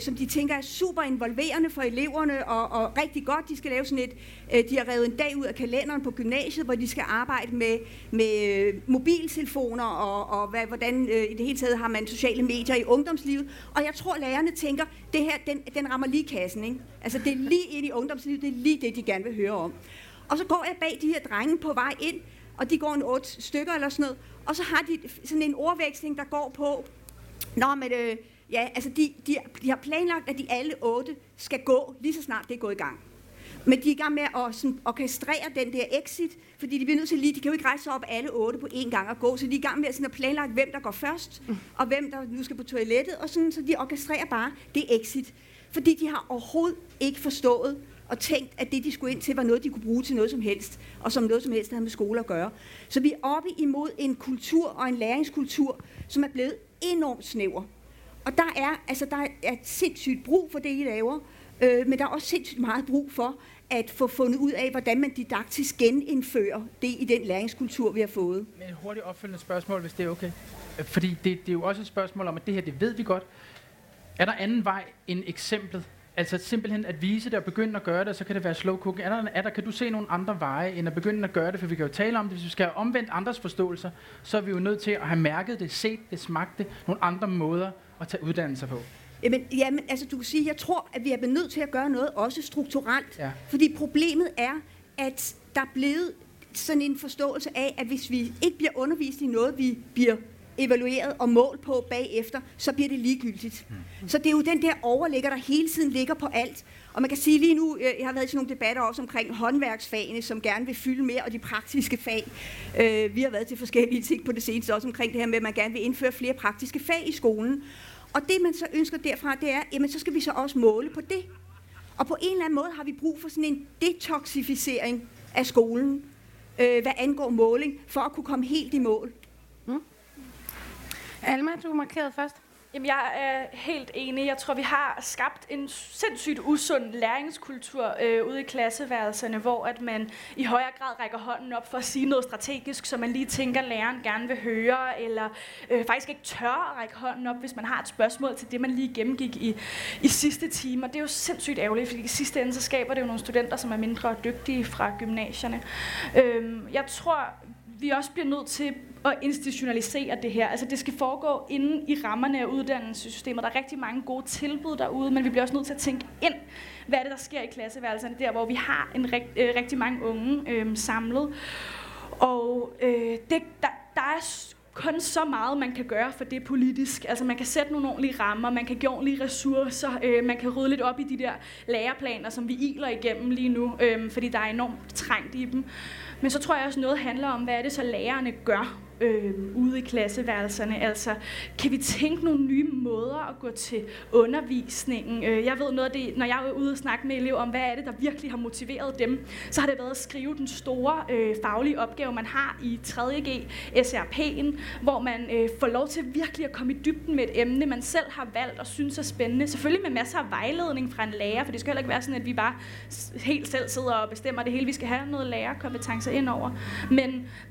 som de tænker er super involverende for eleverne, og rigtig godt. De skal lave sådan et, de har revet en dag ud af kalenderen på gymnasiet, hvor de skal arbejde med mobiltelefoner, hvordan i det hele taget har man sociale medier i ungdomslivet. Og jeg tror, lærerne tænker, det her, den rammer lige kassen, ikke? Altså det er lige ind i ungdomslivet, det er lige det, de gerne vil høre om. Og så går jeg bag de her drenge på vej ind, og de går en 8 stykker eller sådan noget, og så har de sådan en ordveksling, der går på, de har planlagt, at de alle 8 skal gå, lige så snart det er gået i gang. Men de er i gang med at sådan, orkestrere den der exit, fordi de bliver nødt til de kan jo ikke rejse sig op alle 8 på én gang og gå, så de er i gang med sådan at planlægge, hvem der går først, og hvem der nu skal på toilettet, og sådan, så de orkestrerer bare det exit. Fordi de har overhovedet ikke forstået og tænkt, at det, de skulle ind til, var noget, de kunne bruge til noget som helst, og som noget som helst, der havde med skole at gøre. Så vi er oppe imod en kultur og en læringskultur, som er blevet enormt snæver. Og der er sindssygt brug for det, I laver, men der er også sindssygt meget brug for at få fundet ud af, hvordan man didaktisk genindfører det i den læringskultur, vi har fået. Men et hurtigt opfølgende spørgsmål, hvis det er okay. Fordi det er jo også et spørgsmål om, at det her, det ved vi godt. Er der anden vej end eksemplet? Altså simpelthen at vise det og begynde at gøre det, så kan det være slow cooking. Kan du se nogle andre veje, end at begynde at gøre det? For vi kan jo tale om det. Hvis vi skal have omvendt andres forståelser, så er vi jo nødt til at have mærket det, set det, smagt det, nogle andre måder at tage uddannelser på. Jamen, altså du kan sige, jeg tror, at vi er nødt til at gøre noget også strukturelt. Ja. Fordi problemet er, at der er blevet sådan en forståelse af, at hvis vi ikke bliver undervist i noget, vi bliver evalueret og målt på bagefter, så bliver det ligegyldigt. Så det er jo den der overligger, der hele tiden ligger på alt. Og man kan sige lige nu, jeg har været i sådan nogle debatter også omkring håndværksfagene, som gerne vil fylde mere, og de praktiske fag. Vi har været til forskellige ting på det seneste, også omkring det her med, at man gerne vil indføre flere praktiske fag i skolen. Og det, man så ønsker derfra, det er, jamen så skal vi så også måle på det. Og på en eller anden måde har vi brug for sådan en detoxificering af skolen, hvad angår måling, for at kunne komme helt i mål. Alma, du markerede først. Jamen, jeg er helt enig. Jeg tror, vi har skabt en sindssygt usund læringskultur ude i klasseværelserne, hvor at man i højere grad rækker hånden op for at sige noget strategisk, som man lige tænker, læreren gerne vil høre, eller faktisk ikke tør at række hånden op, hvis man har et spørgsmål til det, man lige gennemgik i sidste time. Og det er jo sindssygt ærgerligt, fordi i sidste ende, så skaber det jo nogle studenter, som er mindre dygtige fra gymnasierne. Jeg tror, vi også bliver nødt til at institutionalisere det her. Altså det skal foregå inde i rammerne af uddannelsessystemet. Der er rigtig mange gode tilbud derude, men vi bliver også nødt til at tænke ind, hvad er det, der sker i klasseværelserne, der hvor vi har en rigtig mange unge samlet. Og der er kun så meget, man kan gøre for det politisk. Altså man kan sætte nogle ordentlige rammer, man kan give ordentlige ressourcer, man kan rydde lidt op i de der læreplaner, som vi iler igennem lige nu, fordi der er enormt trængt i dem. Men så tror jeg også, noget handler om, hvad er det så lærerne gør ude i klasseværelserne. Altså, kan vi tænke nogle nye måder at gå til undervisningen? Jeg ved noget af det, når jeg er ude og snakke med elever om, hvad er det, der virkelig har motiveret dem, så har det været at skrive den store faglige opgave, man har i 3.G, SRP'en, hvor man får lov til virkelig at komme i dybden med et emne, man selv har valgt og synes er spændende. Selvfølgelig med masser af vejledning fra en lærer, for det skal heller ikke være sådan, at vi bare helt selv sidder og bestemmer det hele. Vi skal have noget lærerkompetence indover.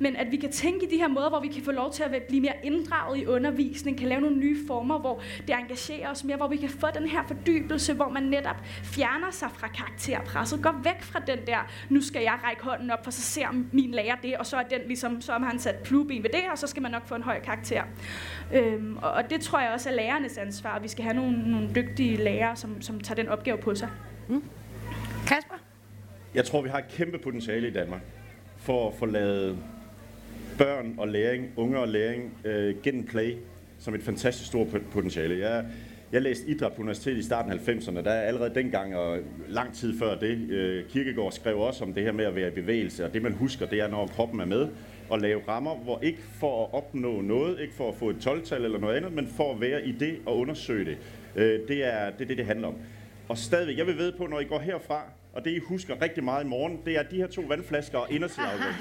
Men at vi kan tænke i de her måder, hvor vi kan få lov til at blive mere inddraget i undervisning, kan lave nogle nye former, hvor det engagerer os mere, hvor vi kan få den her fordybelse, hvor man netop fjerner sig fra karakterpresset, går væk fra den der, nu skal jeg række hånden op, for så ser min lærer det, og så er den ligesom, så har han sat plueben ved det, og så skal man nok få en høj karakter. Og det tror jeg også er lærernes ansvar, vi skal have nogle dygtige lærere, som tager den opgave på sig. Kasper? Jeg tror, vi har et kæmpe potentiale i Danmark for at få lavet børn og læring, unge og læring gennem play, som et fantastisk stort potentiale. Jeg læste idræt på universitetet i starten af 90'erne, der er allerede dengang og lang tid før det. Kirkegaard skrev også om det her med at være i bevægelse, og det man husker, det er, når kroppen er med, og lave rammer, hvor ikke for at opnå noget, ikke for at få et 12-tal eller noget andet, men for at være i det og undersøge det. Det handler om. Og stadigvæk, jeg vil ved på, når I går herfra, og det I husker rigtig meget i morgen, det er de her 2 vandflasker og indertidsafgang.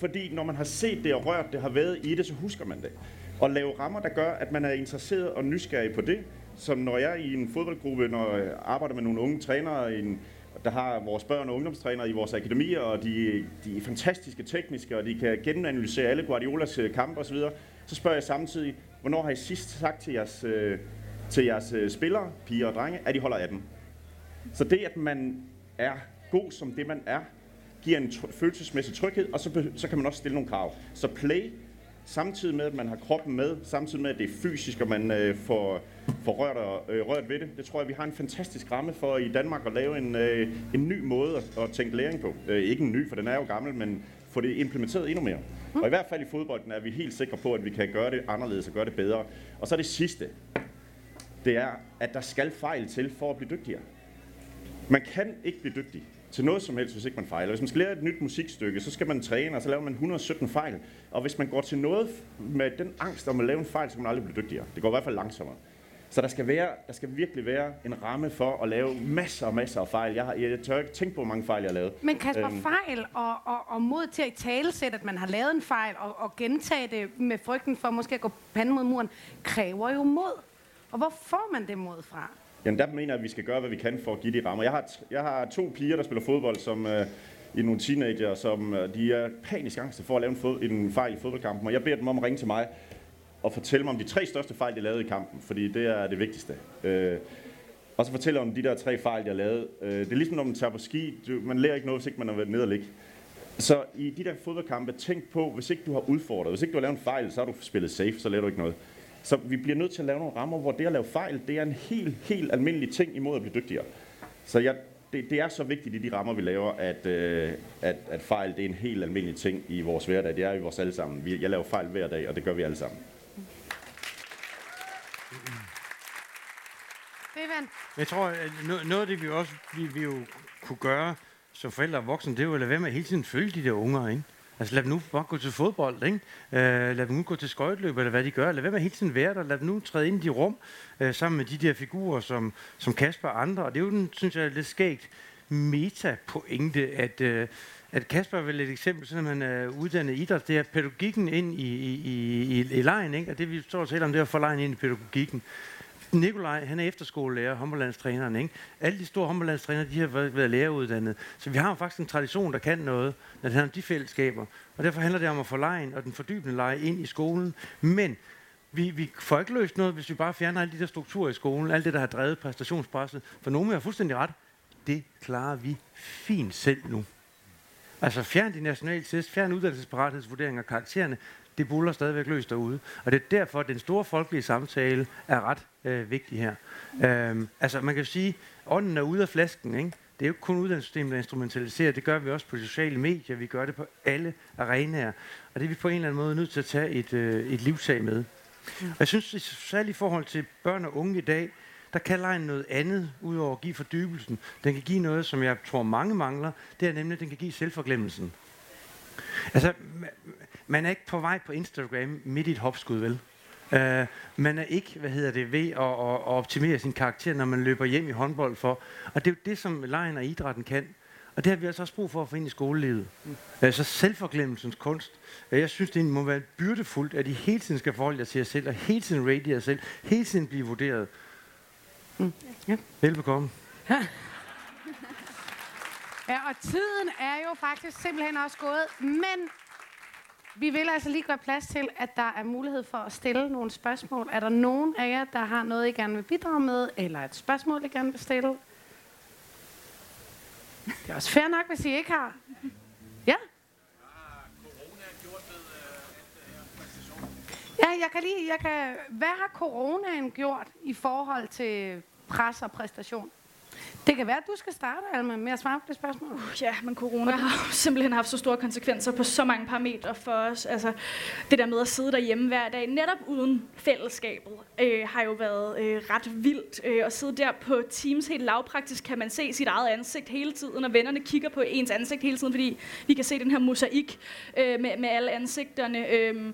Fordi når man har set det og rørt det, har været i det, så husker man det. Og lave rammer, der gør, at man er interesseret og nysgerrig på det. Som når jeg i en fodboldgruppe, når jeg arbejder med nogle unge trænere, der har vores børn og ungdomstrænere i vores akademier, og de er fantastiske tekniske, og de kan genanalysere alle Guardiolas kampe osv., så spørger jeg samtidig, hvornår har I sidst sagt til jeres spillere, piger og drenge, at de holder af dem? Så det, at man er god som det, man er, giver en følelsesmæssig tryghed, og så kan man også stille nogle krav. Så play, samtidig med, at man har kroppen med, samtidig med, at det er fysisk, og man får rørt ved det, det tror jeg, vi har en fantastisk ramme for i Danmark at lave en ny måde at tænke læring på. Ikke en ny, for den er jo gammel, men få det implementeret endnu mere. Og i hvert fald i fodbolden er vi helt sikre på, at vi kan gøre det anderledes og gøre det bedre. Og så det sidste, det er, at der skal fejl til for at blive dygtigere. Man kan ikke blive dygtig til noget som helst, hvis ikke man fejler. Hvis man skal lære et nyt musikstykke, så skal man træne, og så laver man 117 fejl. Og hvis man går til noget med den angst om at lave en fejl, så kan man aldrig blive dygtigere. Det går i hvert fald langsommere. Så der skal virkelig være en ramme for at lave masser og masser af fejl. Jeg tør ikke tænke på, hvor mange fejl jeg har lavet. Men Kasper, fejl og mod til at italesætte, at man har lavet en fejl, og gentage det med frygten for måske at gå panden mod muren, kræver jo mod. Og hvor får man det mod fra? Jamen der mener jeg, at vi skal gøre, hvad vi kan for at give de rammer. Jeg har 2 piger, der spiller fodbold, som i nogle teenager, som de er panisk angste for at lave en fejl i fodboldkampen. Og jeg beder dem om at ringe til mig og fortælle mig om de 3 største fejl, de lavede i kampen, fordi det er det vigtigste. Og så fortæller om de der 3 fejl, jeg lavede. Det er ligesom, når man tager på ski. Man lærer ikke noget, hvis ikke man har været nede og ligge. Så i de der fodboldkampe, tænk på, hvis ikke du har udfordret, hvis ikke du har lavet en fejl, så har du spillet safe, så lærer du ikke noget. Så vi bliver nødt til at lave nogle rammer, hvor det at lave fejl, det er en helt almindelig ting imod at blive dygtigere. Så jeg det er så vigtigt i de rammer, vi laver, at fejl, det er en helt almindelig ting i vores hverdag. Det er i vores allesammen. Jeg laver fejl hver dag, og det gør vi alle sammen. Jeg tror, at noget af det, vi jo kunne gøre som forældre og voksne, det er jo at lade være med at hele tiden følge de der unger, ikke? Altså lad dem nu bare gå til fodbold, ikke? Lad dem nu gå til skøjteløb, eller hvad de gør. Lad være med hele tiden være der. Lad dem nu træde ind i de rum sammen med de der figurer, som Kasper og andre. Og det er jo den, synes jeg, lidt skægt metapointe, at Kasper er vel et eksempel, selvom han er uddannet idræt, det er pædagogikken ind i lejen, ikke? Og det vi står og taler om, det er at få lejen ind i pædagogikken. Nikolaj, han er efterskolelærer, håndboldlandstræneren, ikke? Alle de store håndboldlandstrænere, de har været læreruddannet. Så vi har jo faktisk en tradition, der kan noget, når det handler om de fællesskaber. Og derfor handler det om at få legen og den fordybende lege ind i skolen. Men vi får ikke løst noget, hvis vi bare fjerner alle de der strukturer i skolen, alt det, der har drevet præstationspresset. For Noemi har fuldstændig ret. Det klarer vi fint selv nu. Altså fjern de nationale test, fjern uddannelsesparathedsvurderinger og karaktererne. Det buller stadigvæk løs derude. Og det er derfor, at den store folkelige samtale er ret vigtig her. Altså man kan jo sige, ånden er ude af flasken, ikke? Det er jo ikke kun uddannelsessystemet, der instrumentaliserer. Det gør vi også på sociale medier. Vi gør det på alle arenaer. Og det er vi på en eller anden måde nødt til at tage et livtag med. Og jeg synes, særligt i forhold til børn og unge i dag, der kan legen noget andet, udover at give fordybelsen. Den kan give noget, som jeg tror mange mangler. Det er nemlig, at den kan give selvforglemmelsen. Altså, man er ikke på vej på Instagram midt i et hopskud, vel? Man er ikke, ved at optimere sin karakter, når man løber hjem i håndbold for. Og det er jo det, som legen og idrætten kan. Og det har vi altså også brug for at få ind i skolelivet. Altså selvforglemmelsens kunst. Jeg synes, det må være byrdefuldt, at I hele tiden skal forholde jer til jer selv, og hele tiden rate jer selv, hele tiden blive vurderet. Ja. Velbekomme. Ja. Ja, og tiden er jo faktisk simpelthen også gået, men vi vil altså lige gøre plads til, at der er mulighed for at stille nogle spørgsmål. Er der nogen af jer, der har noget, I gerne vil bidrage med, eller et spørgsmål, I gerne vil stille? Det er også fair nok, hvis I ikke har. Ja? Har corona gjort ved præstationen? Ja, hvad har coronaen gjort i forhold til pres og præstation? Det kan være, at du skal starte, Alma, med at svare på det spørgsmål. Ja, men corona har jo simpelthen haft så store konsekvenser på så mange parametre for os. Altså, det der med at sidde derhjemme hver dag, netop uden fællesskabet, har jo været ret vildt. At sidde der på Teams helt lavpraktisk, kan man se sit eget ansigt hele tiden, og vennerne kigger på ens ansigt hele tiden, fordi vi kan se den her mosaik med alle ansigterne.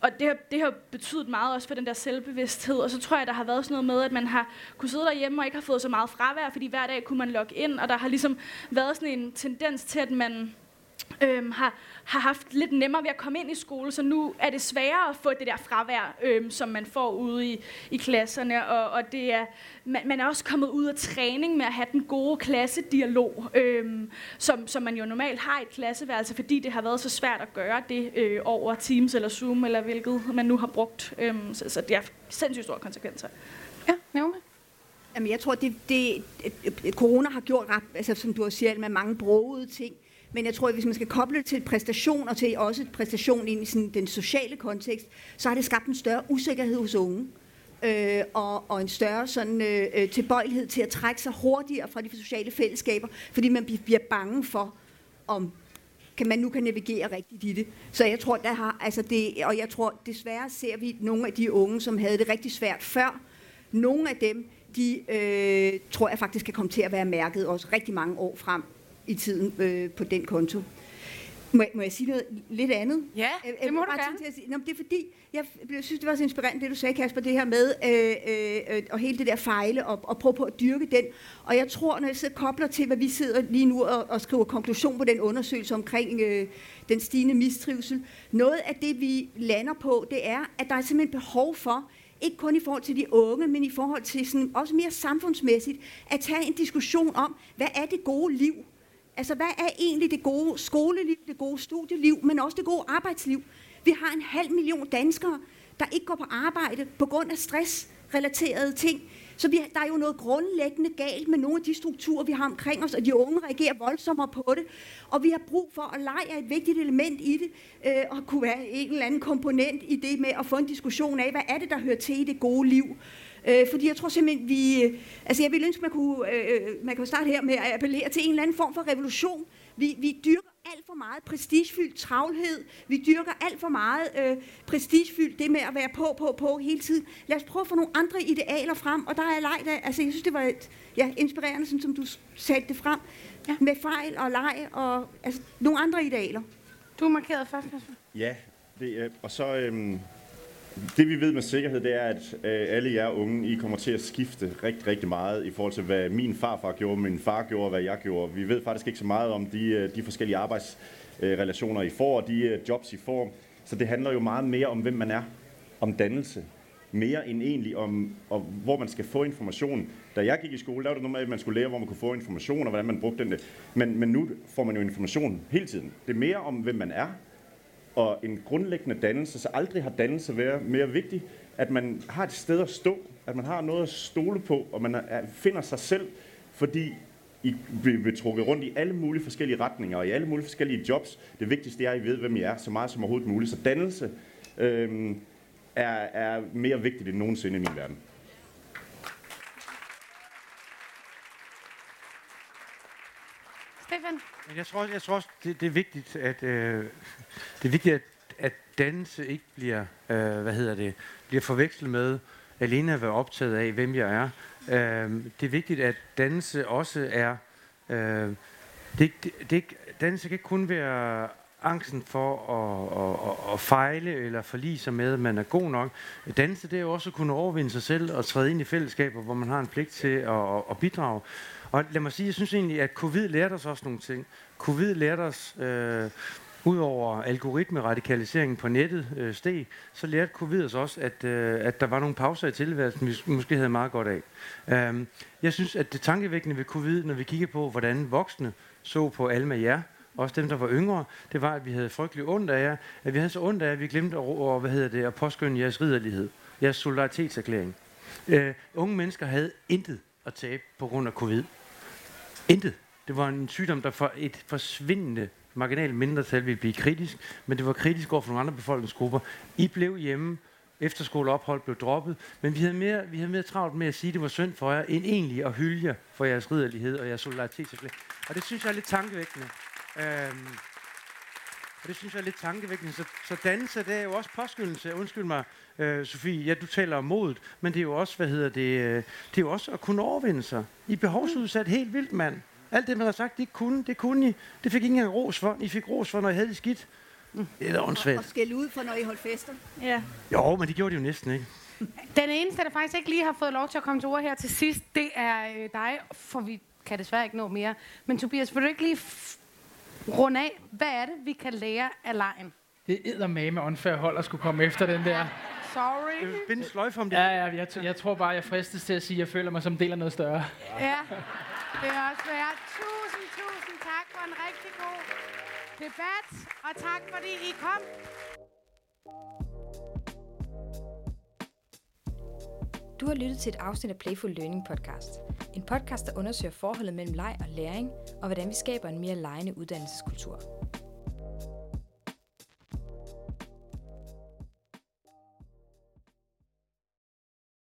Og det har betydet meget også for den der selvbevidsthed. Og så tror jeg, der har været sådan noget med, at man har kunne sidde derhjemme og ikke har fået så meget fravær, fordi hver dag kunne man logge ind, og der har ligesom været sådan en tendens til, at man har haft lidt nemmere ved at komme ind i skole, så nu er det sværere at få det der fravær, som man får ude i klasserne, og det er, man er også kommet ud af træning med at have den gode klassedialog, som man jo normalt har i et klasseværelse, fordi det har været så svært at gøre det over Teams eller Zoom, eller hvilket man nu har brugt, så det har sindssygt store konsekvenser. Ja, Noemi? Jamen, jeg tror, corona har gjort ret, altså, som du har sagt, med mange brogede ting. Men jeg tror, at hvis man skal koble det til præstation, og til også præstation ind i sådan den sociale kontekst, så har det skabt en større usikkerhed hos unge. Og en større sådan, tilbøjelighed til at trække sig hurtigere fra de sociale fællesskaber, fordi man bliver bange for, om man nu kan navigere rigtigt i det. Så jeg tror, og jeg tror desværre ser vi nogle af de unge, som havde det rigtig svært før. Nogle af dem, de tror jeg faktisk kan komme til at være mærket også rigtig mange år frem i tiden på den konto. Må jeg sige noget lidt andet? Ja, det må du gerne. Det er fordi, jeg synes, det var så inspirerende, det du sagde, Kasper, det her med og hele det der fejle, og prøve på at dyrke den. Og jeg tror, når jeg kobler til, hvad vi sidder lige nu og skriver konklusion på den undersøgelse omkring den stigende mistrivsel, noget af det, vi lander på, det er, at der er simpelthen behov for, ikke kun i forhold til de unge, men i forhold til sådan, også mere samfundsmæssigt, at tage en diskussion om, hvad er det gode liv? Altså, hvad er egentlig det gode skoleliv, det gode studieliv, men også det gode arbejdsliv? Vi har 500.000 danskere, der ikke går på arbejde på grund af stressrelaterede ting. Så der er jo noget grundlæggende galt med nogle af de strukturer, vi har omkring os, og de unge reagerer voldsommere på det. Og vi har brug for at lege et vigtigt element i det, og kunne være en eller anden komponent i det med at få en diskussion af, hvad er det, der hører til i det gode liv? Fordi jeg tror simpelthen, jeg ville ønske, man kunne starte her med at appellere til en eller anden form for revolution. Vi dyrker alt for meget prestigefyldt travlhed. Vi dyrker alt for meget prestigefyldt det med at være på hele tiden. Lad os prøve at få nogle andre idealer frem, og der er leg der. Altså, jeg synes, det var inspirerende, sådan, som du satte det frem. Ja. Med fejl og leg og altså, nogle andre idealer. Du er markeret først, Kasper. Ja, det, og så... Det vi ved med sikkerhed, det er, at alle jer unge, I kommer til at skifte rigtig, rigtig meget i forhold til, hvad min farfar gjorde, min far gjorde, og hvad jeg gjorde. Vi ved faktisk ikke så meget om de forskellige arbejdsrelationer, I får, og de jobs, I får. Så det handler jo meget mere om, hvem man er, om dannelse. Mere end egentlig om hvor man skal få information. Da jeg gik i skole, der var det noget med, at man skulle lære, hvor man kunne få information, og hvordan man brugte den. Men nu får man jo information hele tiden. Det er mere om, hvem man er. Og en grundlæggende dannelse, så aldrig har dannelse været mere vigtig, at man har et sted at stå, at man har noget at stole på, og man finder sig selv, fordi I bliver trukket rundt i alle mulige forskellige retninger, og i alle mulige forskellige jobs. Det vigtigste er, at I ved, hvem I er, så meget som overhovedet muligt. Så dannelse er mere vigtigt end nogensinde i min verden. Stefan? Jeg tror også, det er vigtigt, at dannelse ikke bliver, bliver forvekslet med alene at være optaget af, hvem jeg er. Det er vigtigt, at dannelse også er... Dannelse kan ikke kun være angsten for at fejle eller forlige sig med, at man er god nok. Dannelse, det er jo også at kunne overvinde sig selv og træde ind i fællesskaber, hvor man har en pligt til at bidrage. Og lad mig sige, jeg synes egentlig, at covid lærte os også nogle ting. Covid lærte os, ud over algoritmeradikaliseringen på nettet steg, så lærte covid os også, at der var nogle pauser i tilværelsen, vi måske havde meget godt af. Jeg synes, at det tankevækkende ved covid, når vi kigger på, hvordan voksne så på Alma jer, også dem, der var yngre, det var, at vi havde frygtelig ondt af jer, at vi havde så ondt af jer, at vi glemte at påskynde jeres ridderlighed, jeres solidaritetserklæring. Unge mennesker havde intet at tabe på grund af covid. Intet. Det var en sygdom, der for et forsvindende marginalt mindretal ville blive kritisk, men det var kritisk over for nogle andre befolkningsgrupper. I blev hjemme, efterskoleophold blev droppet, men vi havde mere travlt med at sige, at det var synd for jer, end egentlig at hylde jer for jeres ridderlighed og jeres solidaritetserklæring. Og det synes jeg er lidt tankevækkende. Så dannelse, det er jo også påskyndelse. Undskyld mig, Sofie, ja, du taler om modet, men det er jo også, det er jo også at kunne overvinde sig. I er behovsudsat helt vildt, mand. Alt det, man har sagt, det kunne I. Det fik I ikke engang ros for. I fik ros for, når I havde det skidt. Det er da åndssvagt. Og skælde ud for, når I holdt fester. Ja. Jo, men det gjorde de jo næsten ikke. Den eneste, der faktisk ikke lige har fået lov til at komme til ord her til sidst, det er dig, for vi kan desværre ikke nå mere. Men Tobias, vil du ikke lige... Rund af, hvad er det, vi kan lære af legen? Det er eddermame åndfærd hold at skulle komme efter den der. Sorry. Jeg vil binde sløjf om det. Ja, jeg tror bare, jeg fristes til at sige, at jeg føler mig som en del af noget større. Ja, det er også værd. Tusind tak for en rigtig god debat, og tak fordi I kom. Du har lyttet til et afsnit af Playful Learning Podcast. En podcast, der undersøger forholdet mellem leg og læring, og hvordan vi skaber en mere legende uddannelseskultur.